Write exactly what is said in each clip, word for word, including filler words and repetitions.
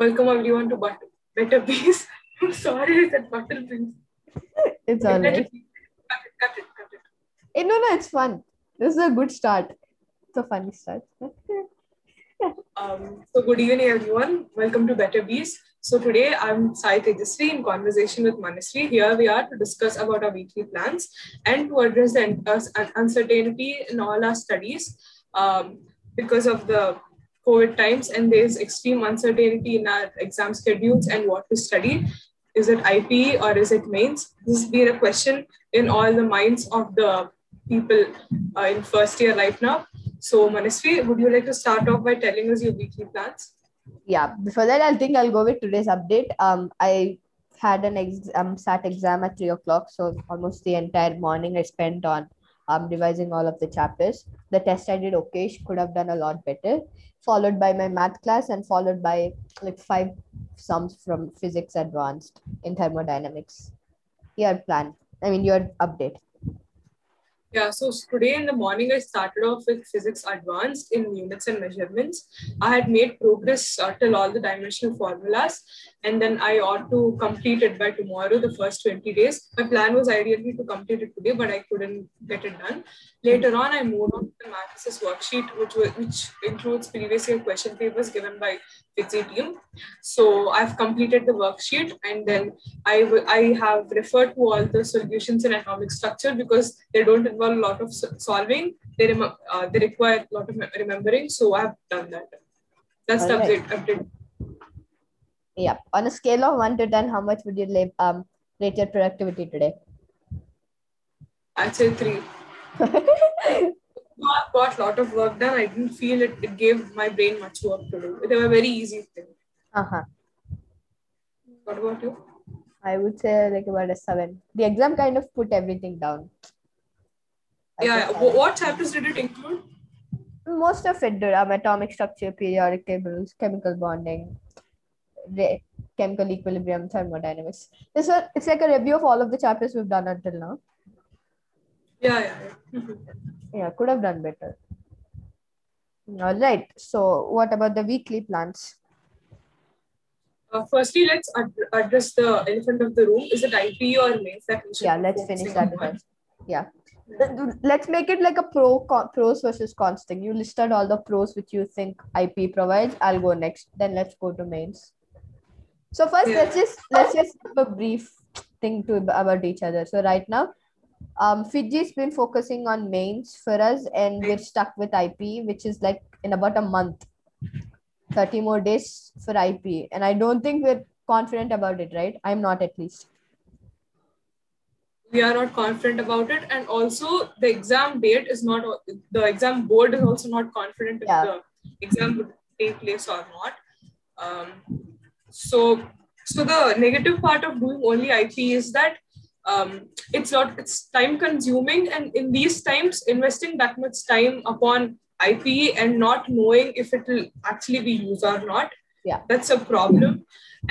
Welcome everyone to Battle, Better Bees. I'm sorry I said Battle Bees. It's all right. Cut it, cut it, cut it. Hey, no, no, it's fun. This is a good start. It's a funny start. um, so good evening everyone. Welcome to Better Bees. So today I'm Sai Tejasri in conversation with Manasvi. Here we are to discuss about our weekly plans and to address the uncertainty in all our studies um, because of the COVID times, and there is extreme uncertainty in our exam schedules and what to study. Is it I P E or is it mains? This has been a question in all the minds of the people uh, in first year right now. So Manasvi, would you like to start off by telling us your weekly plans? Yeah, before that, I think I'll go with today's update. Um, I had an exam, SAT exam at three o'clock, so almost the entire morning I spent on um, revising all of the chapters. The test I did okay, could have done a lot better. Followed by my math class and followed by like five sums from physics advanced in thermodynamics. Your plan, I mean your update. Yeah, so today in the morning, I started off with physics advanced in units and measurements. I had made progress uh, till all the dimensional formulas, and then I ought to complete it by tomorrow, the first twenty days. My plan was ideally to complete it today, but I couldn't get it done. Later on, I moved on to the maths worksheet, which, was, which includes previous year question papers given by H C team. So I've completed the worksheet, and then I, will, I have referred to all the solutions in atomic structure because they don't involve a lot of solving. They, rem uh, they require a lot of remembering. So I've done that. That's all the right. update, update. Yeah. On a scale of one to ten, how much would you live, um, rate your productivity today? I'd say three. I got a lot of work done. I didn't feel it, it gave my brain much work to do. They were very easy things. Uh-huh. What about you? I would say like about a seven. The exam kind of put everything down. I yeah. What chapters did it include? Most of it did. Um, atomic structure, periodic tables, chemical bonding, chemical equilibrium, thermodynamics. This one, it's like a review of all of the chapters we've done until now. Yeah, yeah, yeah. Yeah, could have done better. All right. So what about the weekly plans? Uh, firstly, let's ad address the elephant of the room. Is it I P E or mains that we should? Yeah, let's finish that. Yeah. yeah. Let's make it like a pro con pros versus cons thing. You listed all the pros which you think I P E provides. I'll go next. Then let's go to mains. So first, yeah. let's just let's just have a brief thing to about each other. So right now, Um, Fiji has been focusing on mains for us, and we're stuck with I P E, which is like in about a month, thirty more days for I P E. And I don't think we're confident about it, right? I'm not, at least. We are not confident about it. And also the exam date is not, the exam board is also not confident if yeah. the exam would take place or not. Um, so, so the negative part of doing only I P E is that Um, it's not, it's time consuming, and in these times, investing that much time upon I P E and not knowing if it will actually be used or not, yeah, that's a problem.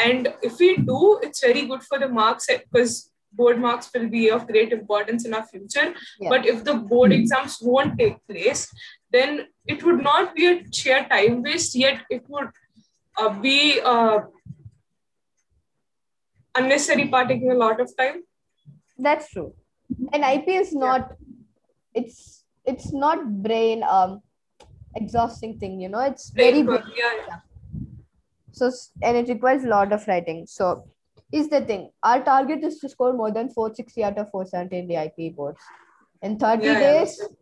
And if we do, it's very good for the marks, because board marks will be of great importance in our future. Yeah. But if the board exams won't take place, then it would not be a sheer time waste, yet it would uh, be uh, unnecessary part taking a lot of time. That's true. And I P is not, yeah. it's it's not brain um exhausting thing, you know, it's brain very problem, yeah, yeah. So, and it requires a lot of writing. So is the thing, our target is to score more than four sixty out of four seventy in the I P boards. In thirty yeah, days, yeah.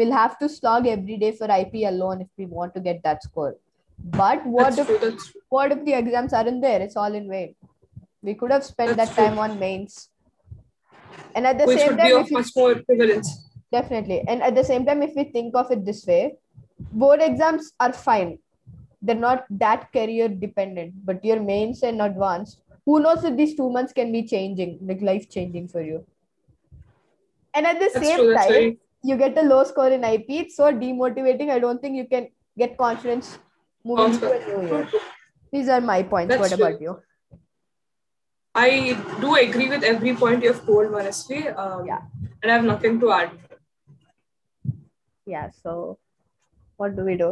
we'll have to slog every day for I P alone if we want to get that score. But what that's if true, true. what if the exams aren't there? It's all in vain. We could have spent that's that true. time on mains. And at the Which same time, if much we, more prevalence. Definitely. And at the same time, if we think of it this way, board exams are fine. They're not that career dependent, but your mains and advanced, who knows if these two months can be changing, like life changing for you. And at the that's same true, time, right. you get a low score in I P. It's so demotivating. I don't think you can get confidence moving to a new year. These are my points. That's what true. about you? I do agree with every point you've told, Manasvi, um, yeah. and I have nothing to add. Yeah, so what do we do?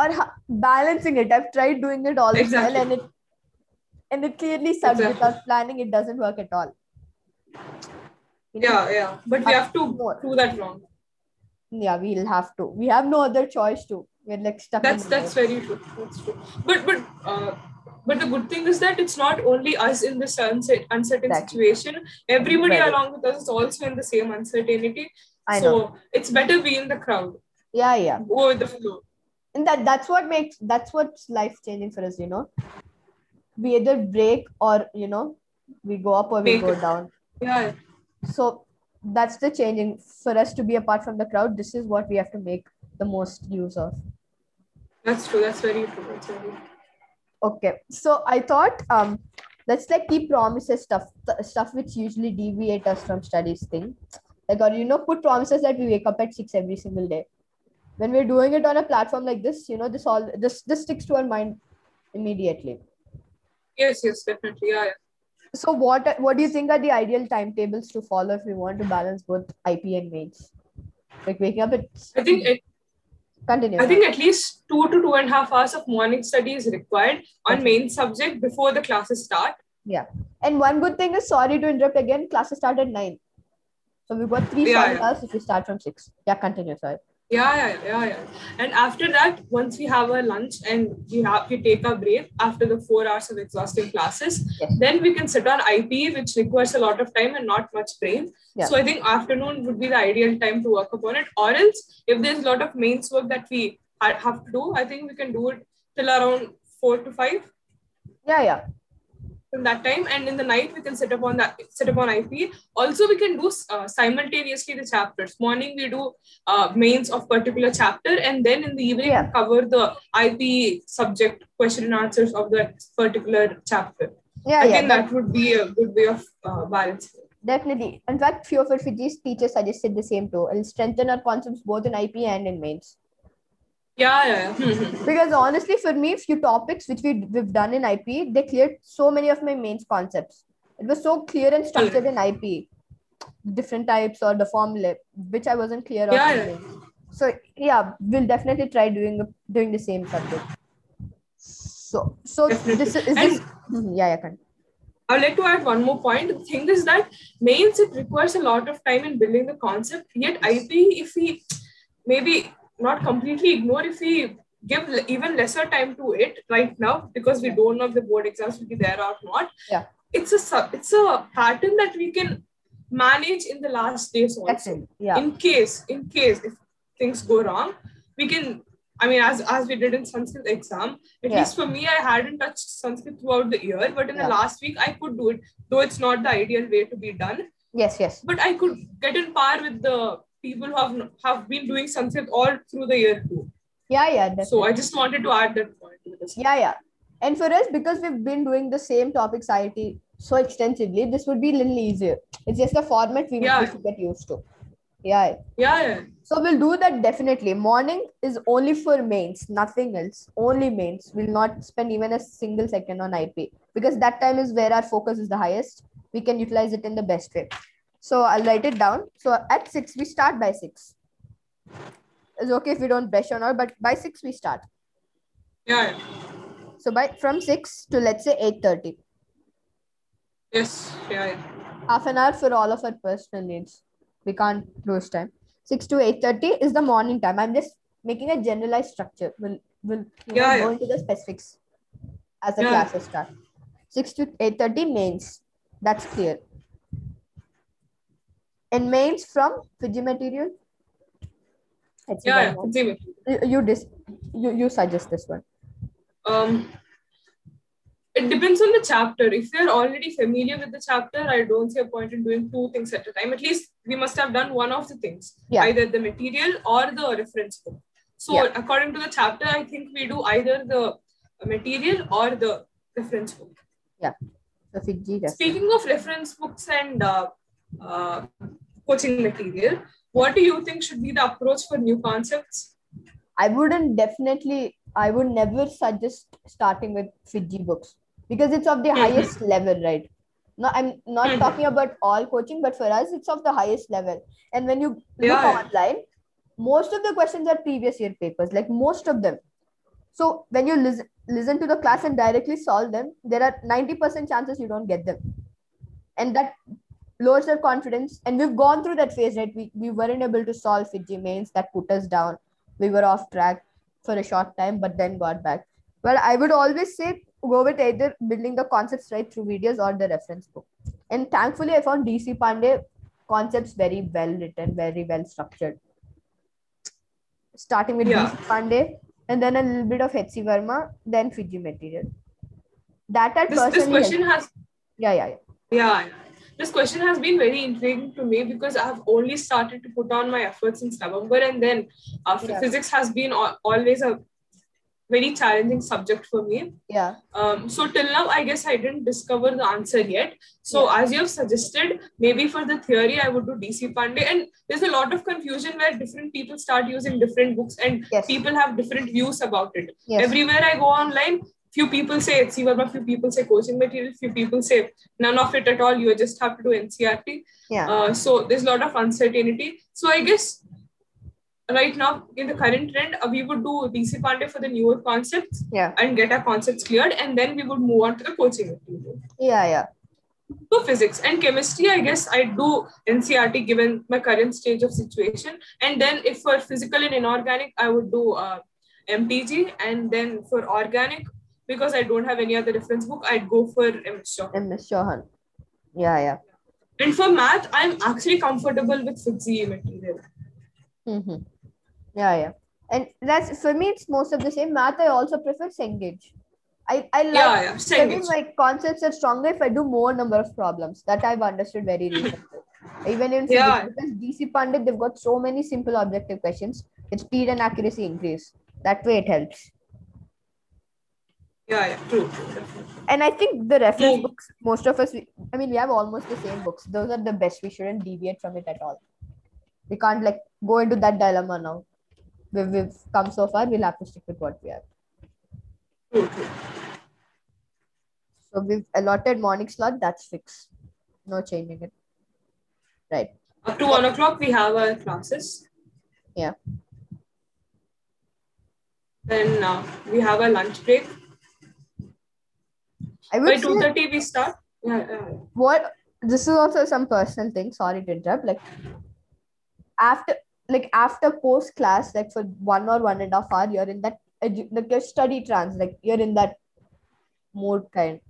or balancing it. I've tried doing it all exactly. as well, and it and it clearly sucks. Exactly. Without planning, it doesn't work at all. You know? Yeah, yeah. But we have to more. do that wrong. Yeah, we'll have to. We have no other choice to. We're like stuck. That's in that's very true. That's true. But but uh, but the good thing is that it's not only us in this unset, uncertain exactly. situation. Everybody right. along with us is also in the same uncertainty. I so know. It's better be in the crowd. Yeah, yeah. Go with the flow. And that that's what makes that's what's life changing for us. You know, we either break or you know we go up or we Make go it. down. Yeah. So that's the changing for us to be apart from the crowd. This is what we have to make the most use of. That's true. That's very true. That's very true. Okay. So I thought um let's like keep promises stuff stuff which usually deviate us from studies thing. Like or you know put promises that we wake up at six every single day. When we're doing it on a platform like this, you know this all this this sticks to our mind immediately. Yes. Yes. Definitely. Yeah. yeah. So what what do you think are the ideal timetables to follow if we want to balance both I P and mains? Like waking up at I think it, continue. I think at least two to two and a half hours of morning study is required on okay. main subject before the classes start. Yeah, and one good thing is sorry to interrupt again. Classes start at nine, so we've got three yeah, solid yeah. hours if we start from six. Yeah, continue. Sorry. Yeah, yeah, yeah, yeah. And after that, once we have our lunch and we have we take a break after the four hours of exhausting classes, yes. then we can sit on I P, which requires a lot of time and not much brain. Yeah. So I think afternoon would be the ideal time to work upon it. Or else, if there's a lot of mains work that we have to do, I think we can do it till around four to five. Yeah, yeah. From that time, and in the night we can sit upon that sit upon I P. Also, we can do uh, simultaneously the chapters. Morning we do uh, mains of particular chapter, and then in the evening yeah. we cover the I P subject question and answers of that particular chapter. Yeah, I yeah, think that, that would be a good way of uh, balancing. Definitely. In fact, few of FIITJEE's teachers suggested the same too. It'll strengthen our concepts both in I P and in mains. Yeah, yeah, yeah. Because honestly, for me, few topics which we, we've done in I P, they cleared so many of my mains concepts. It was so clear and structured in I P, different types or the formula, which I wasn't clear on. Yeah, yeah. So yeah, we'll definitely try doing doing the same subject. So so definitely. this is, is this yeah yeah. Can. I'd like to add one more point. The thing is that mains it requires a lot of time in building the concept. Yet I P, if we maybe. not completely ignore if we give even lesser time to it right now because we yeah. don't know if the board exams will be there or not. Yeah, it's a it's a pattern that we can manage in the last days also. Yeah. In case in case if things go wrong, we can. I mean, as as we did in Sanskrit exam, at yeah. least for me, I hadn't touched Sanskrit throughout the year, but in yeah. the last week I could do it. Though it's not the ideal way to be done. Yes, yes. But I could get in par with the. People who have have been doing Sanskrit all through the year too. Yeah, yeah. Definitely. So I just wanted to add that point. To this. Yeah, yeah. And for us, because we've been doing the same topics I I T so extensively, this would be a little easier. It's just the format we yeah. need to get used to. Yeah. Yeah, yeah. So we'll do that definitely. Morning is only for mains, nothing else. Only mains. We'll not spend even a single second on I P because that time is where our focus is the highest. We can utilize it in the best way. So I'll write it down. So at six, we start by six. It's okay if we don't brush on all, but by six we start. Yeah. So by from six to let's say eight thirty. Yes. Yeah, yeah. Half an hour for all of our personal needs. We can't lose time. Six to eight thirty is the morning time. I'm just making a generalized structure. We'll we'll yeah, yeah. go into the specifics as the yeah. classes start. Six to eight thirty mains. That's clear. And mains from Fiji material? Yeah, yeah. You, you, dis you, you suggest this one. Um, it depends on the chapter. If you're already familiar with the chapter, I don't see a point in doing two things at a time. At least we must have done one of the things, yeah. either the material or the reference book. So yeah. according to the chapter, I think we do either the material or the reference book. Yeah. The Fiji Speaking of reference books and uh, Uh, coaching material, what do you think should be the approach for new concepts? I wouldn't definitely, I would never suggest starting with FIITJEE books because it's of the mm-hmm. highest level, right? No, I'm not mm-hmm. talking about all coaching, but for us, it's of the highest level. And when you look yeah. online, most of the questions are previous year papers, like most of them. So when you listen, listen to the class and directly solve them, there are ninety percent chances you don't get them. And that lowers their confidence. And we've gone through that phase, right? We, we weren't able to solve FIITJEE mains. That put us down. We were off track for a short time, but then got back. Well, I would always say go with either building the concepts right through videos or the reference book. And thankfully, I found D C Pandey concepts very well written, very well structured. Starting with yeah. D C Pandey, and then a little bit of H C Verma, then FIITJEE material. That at this, this question has yeah, yeah, yeah. Yeah, this question has been very intriguing to me because I have only started to put on my efforts since November, and then after yeah. physics has been always a very challenging subject for me. Yeah. Um. So till now, I guess I didn't discover the answer yet. So yeah. as you have suggested, maybe for the theory, I would do D C Pandey. And there's a lot of confusion where different people start using different books and yes. people have different views about it. Yes. Everywhere I go online, few people say H C Verma, few people say coaching material, few people say none of it at all. You just have to do N C R T. Yeah. Uh, so there's a lot of uncertainty. So I guess right now, in the current trend, uh, we would do D C Pandey for the newer concepts yeah. and get our concepts cleared, and then we would move on to the coaching material. Yeah, yeah. So physics and chemistry, I guess I do N C R T given my current stage of situation. And then if for physical and inorganic, I would do uh, M T G. And then for organic, because I don't have any other reference book, I'd go for M S Chouhan. M S Chouhan. Yeah, yeah. And for math, I'm actually comfortable with FIITJEE material. Mm-hmm. Yeah, yeah. And that's, for me, it's most of the same. Math, I also prefer Cengage. I, I like yeah, yeah. Cengage. My concepts are stronger if I do more number of problems. That I've understood very recently. Even in yeah. physics, because D C Pandey, they've got so many simple objective questions. It's speed and accuracy increase. That way it helps. Yeah, yeah, true, true, true. And I think the reference yeah. books, most of us, we, I mean, we have almost the same books. Those are the best. We shouldn't deviate from it at all. We can't like go into that dilemma now. We've, we've come so far, we'll have to stick with what we have. Okay. So we've allotted morning slot, that's fixed. No changing it. Right. Up to one o'clock, we have our classes. Yeah. Then uh, we have a lunch break. I would By two thirty, we start. Yeah, yeah. What? This is also some personal thing. Sorry to interrupt. Like, after like after post class, like for one or one and a half hour, you're in that like your study trance, like you're in that mode kind.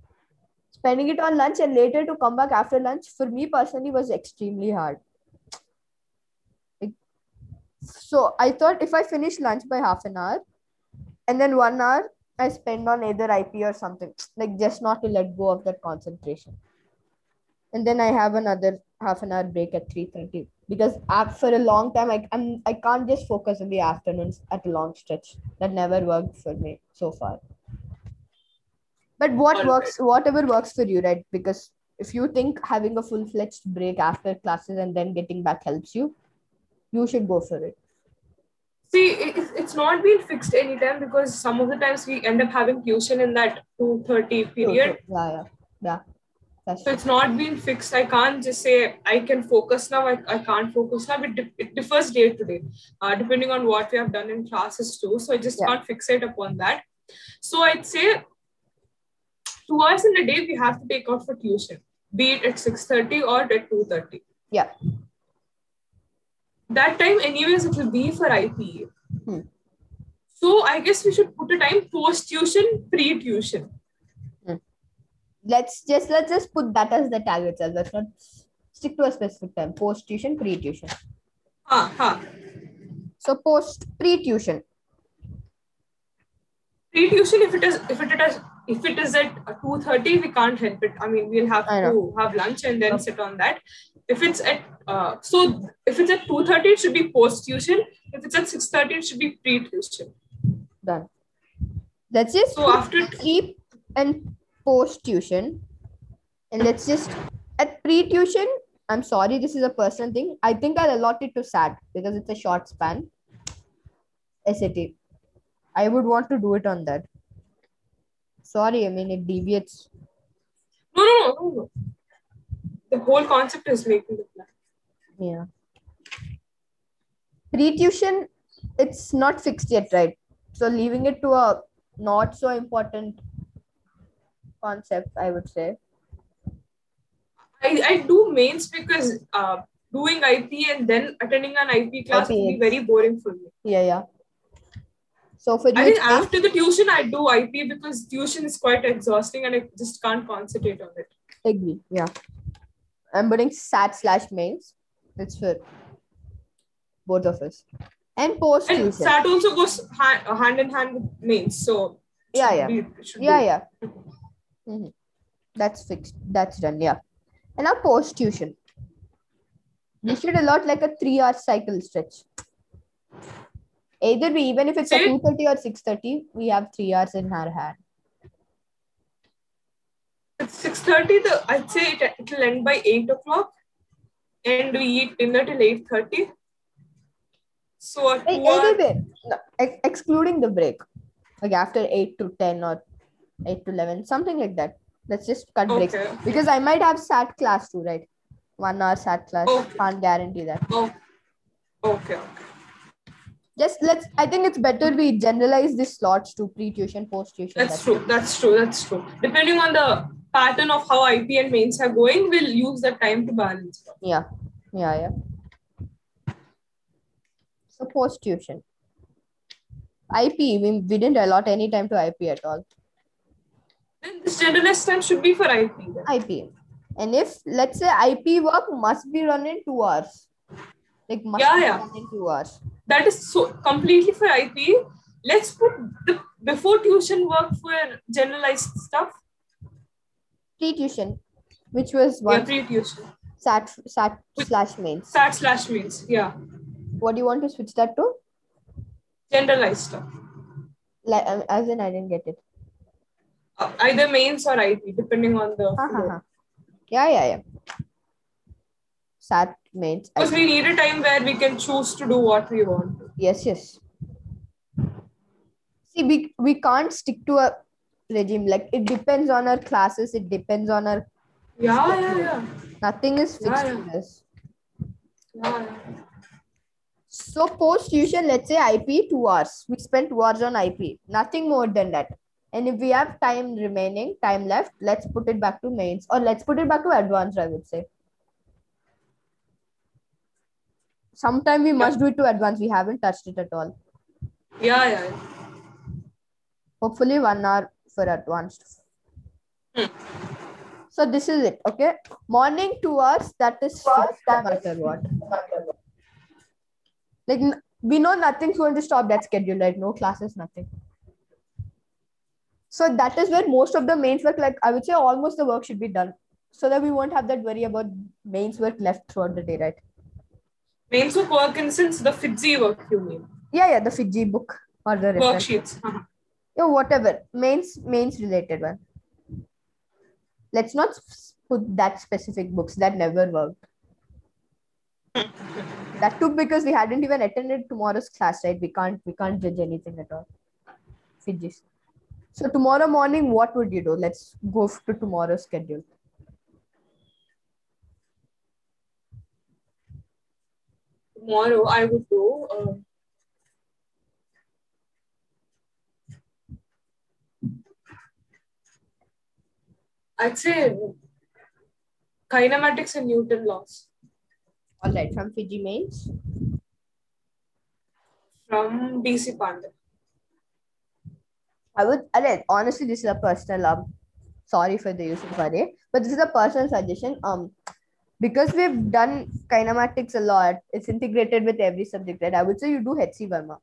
Spending it on lunch and later to come back after lunch for me personally was extremely hard. Like, so I thought if I finish lunch by half an hour, and then one hour I spend on either I P or something, like just not to let go of that concentration, and then I have another half an hour break at three thirty. Because after a long time, I I'm, I can't just focus on the afternoons at a long stretch. That never worked for me so far. But what All works, right. whatever works for you, right? Because if you think having a full-fledged break after classes and then getting back helps you, you should go for it. See, it's, it's not been fixed anytime because some of the times we end up having tuition in that two thirty period. Yeah, yeah, yeah. So it's not been fixed. I can't just say I can focus now, I, I can't focus now. It, di it differs day to day, uh, depending on what we have done in classes too. So I just yeah. can't fixate upon that. So I'd say two hours in a day we have to take out for tuition, be it at six thirty or at two thirty. Yeah. That time anyways it will be for I P E. Hmm. So I guess we should put a time post-tuition, pre-tuition. Let's just let's just put that as the tag itself. Let's not stick to a specific time. Post tuition, pre tuition. Ah, uh huh. So post pre tuition. Pre tuition. If it is if it is if it is at two thirty, we can't help it. I mean, we'll have to have lunch and then okay. sit on that. If it's at uh, so if it's at two thirty, it should be post tuition. If it's at six thirty, it should be pre tuition. Done. That's it. So after keep and. Post tuition, and let's just at pre tuition. I'm sorry, this is a personal thing. I think I'll allot it to S A T because it's a short span. S A T, I would want to do it on that. Sorry, I mean, it deviates. No, no, no, no. The whole concept is making the plan. Yeah, pre tuition, it's not fixed yet, right? So, leaving it to a not so important concept, I would say. I, I do mains because uh, doing I P and then attending an I P class would be very boring for me. Yeah, yeah. So for I think after the tuition, I do I P because tuition is quite exhausting and I just can't concentrate on it. Agree. Yeah. I'm putting SAT slash mains. It's for both of us. And post tuition. And SAT also goes hand, hand in hand with mains. So yeah, yeah. Be, yeah, yeah. Mm-hmm. That's fixed. That's done. Yeah. And now post tuition. We should allot like a three hour cycle stretch. Either way, even if it's at two thirty or six thirty, we have three hours in our hand. At six thirty, I'd say it, it'll end by eight o'clock. And we eat dinner till eight thirty. So at Wait, either way, no, ex excluding the break. Like after eight to ten or eight to eleven, something like that. Let's just cut okay. breaks. Because I might have SAT class too, right? One hour SAT class. Okay. Can't guarantee that. Oh. Okay, okay. Yes, let's. I think it's better we generalize these slots to pre-tuition, post-tuition. That's, that's true. It. That's true. That's true. Depending on the pattern of how I P and mains are going, we'll use that time to balance. Yeah, yeah, yeah. So post-tuition, I P. We we didn't allot any time to I P at all. Then this generalized time should be for I P. Then. I P, and if let's say I P work must be run in two hours. Like must yeah, be yeah. run in two hours. That is so completely for I P. Let's put the before tuition work for generalized stuff. Pre-tuition, which was what? Yeah, pre-tuition. SAT, SAT slash mains. SAT slash mains, yeah. What do you want to switch that to? Generalized stuff. Like, as in, I didn't get it. Uh, either mains or I P, depending on the... Ha, ha, ha. Yeah, yeah, yeah. SAT. Mains, because we need a time where we can choose to do what we want. Yes, yes. See, we, we can't stick to a regime. Like, it depends on our classes. It depends on our... Yeah, schedule. yeah, yeah. Nothing is fixed yeah, yeah. this. Yeah, yeah. So, post-tuition, let's say I P, two hours. We spent two hours on I P. Nothing more than that. And if we have time remaining, time left, let's put it back to mains. Or let's put it back to advanced, I would say. Sometime we must do it to advance. We haven't touched it at all. Yeah, yeah. Hopefully one hour for advanced. Hmm. So this is it, okay? Morning two hours, that is fixed no matter what. Like, we know nothing's going to stop that schedule, right? No classes, nothing. So that is where most of the mains work, like I would say almost the work should be done. So that we won't have that worry about mains work left throughout the day, right? Mains book work in since the FIITJEE work you mean? Yeah, yeah, the FIITJEE book or the worksheets. Uh-huh. Yeah, whatever mains mains related one. Let's not put that specific books that never worked. That took because we hadn't even attended tomorrow's class, right? We can't we can't judge anything at all. FIITJEE. So tomorrow morning, what would you do? Let's go to tomorrow's schedule. Tomorrow I would go. Um, I'd say kinematics and Newton laws. All right, from FIITJEE mains. From D C Pandey. I would. Right, honestly, this is a personal. Um, sorry for the use of array, but this is a personal suggestion. Um. Because we've done kinematics a lot, it's integrated with every subject, right? I would say you do H C Verma.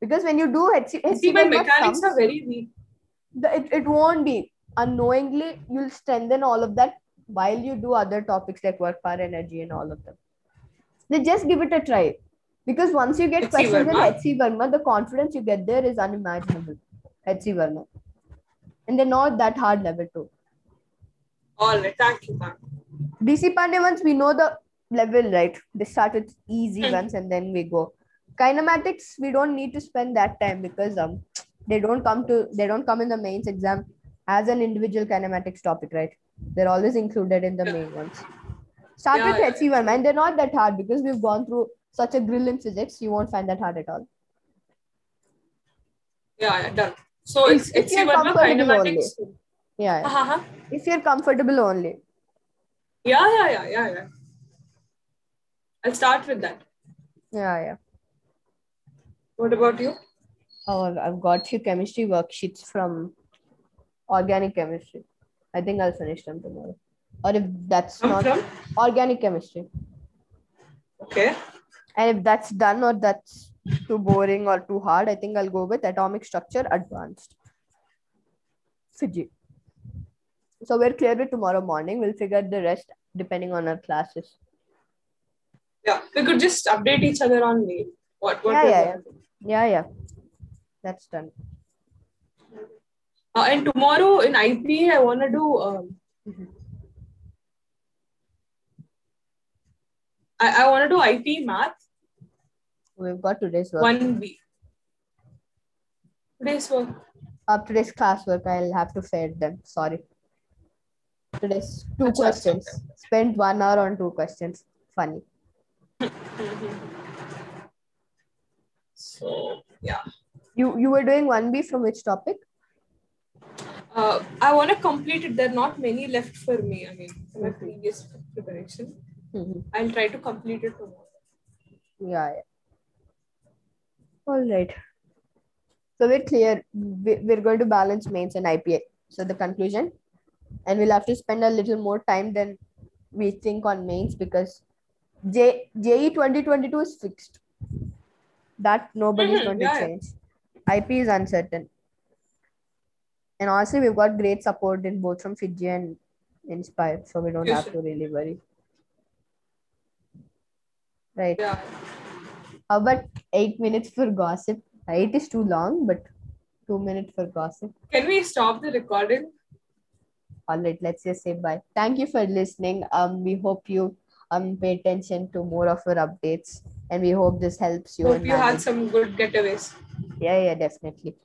Because when you do H C, H C Verma mechanics comes, are very weak. The, it, it won't be. Unknowingly, you'll strengthen all of that while you do other topics like work, power, energy and all of them. Then just give it a try. Because once you get H C questions in H C Verma, the confidence you get there is unimaginable. H C Verma. And they're not that hard level too. All right, thank you, ma'am. D C Pandey ones, we know the level, right? They start with easy mm. ones and then we go. Kinematics, we don't need to spend that time because um they don't come to they don't come in the mains exam as an individual kinematics topic, right? They're always included in the yeah. main ones. Start yeah, with H C Verma, and they're not that hard because we've gone through such a grill in physics. You won't find that hard at all. Yeah, yeah, done. So if, it's H C Verma kinematics. Yeah, yeah. Uh-huh. If you're comfortable only. Yeah, yeah, yeah, yeah, yeah. I'll start with that. Yeah, yeah. What about you? Oh, I've got few chemistry worksheets from organic chemistry. I think I'll finish them tomorrow. Or if that's I'm not from? organic chemistry. Okay. And if that's done or that's too boring or too hard, I think I'll go with atomic structure advanced. FIITJEE. So we're clear with tomorrow morning. We'll figure the rest depending on our classes. Yeah, we could just update each other on the what. what yeah, yeah, yeah, yeah, yeah. That's done. Uh, and tomorrow in I P A, I want to do. Um, mm-hmm. I, I want to do I P math. We've got today's work. one B. Today's work. After today's classwork, I'll have to fade them. Sorry. Today's two That's questions. Awesome. Spent one hour on two questions. Funny. So, yeah. You, you were doing one B from which topic? Uh, I want to complete it. There are not many left for me. I mean, from my previous preparation. Mm-hmm. I'll try to complete it tomorrow. Yeah, yeah. All right. So we're clear. We're going to balance mains and I P A. So the conclusion. And we'll have to spend a little more time than we think on mains because J E twenty twenty-two is fixed. That nobody's mm-hmm. going to yeah. change. I P is uncertain. And honestly, we've got great support in both from FIITJEE and Inspire. So we don't yes. have to really worry. Right. Yeah. How about eight minutes for gossip? Eight is too long, but two minutes for gossip. Can we stop the recording? All right. Let's just say bye. Thank you for listening. Um, we hope you um pay attention to more of our updates, and we hope this helps you. Hope you had some good getaways. Yeah, yeah, definitely.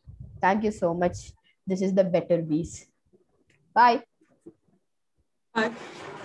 Thank you so much. This is the Better Bees. Bye. Bye.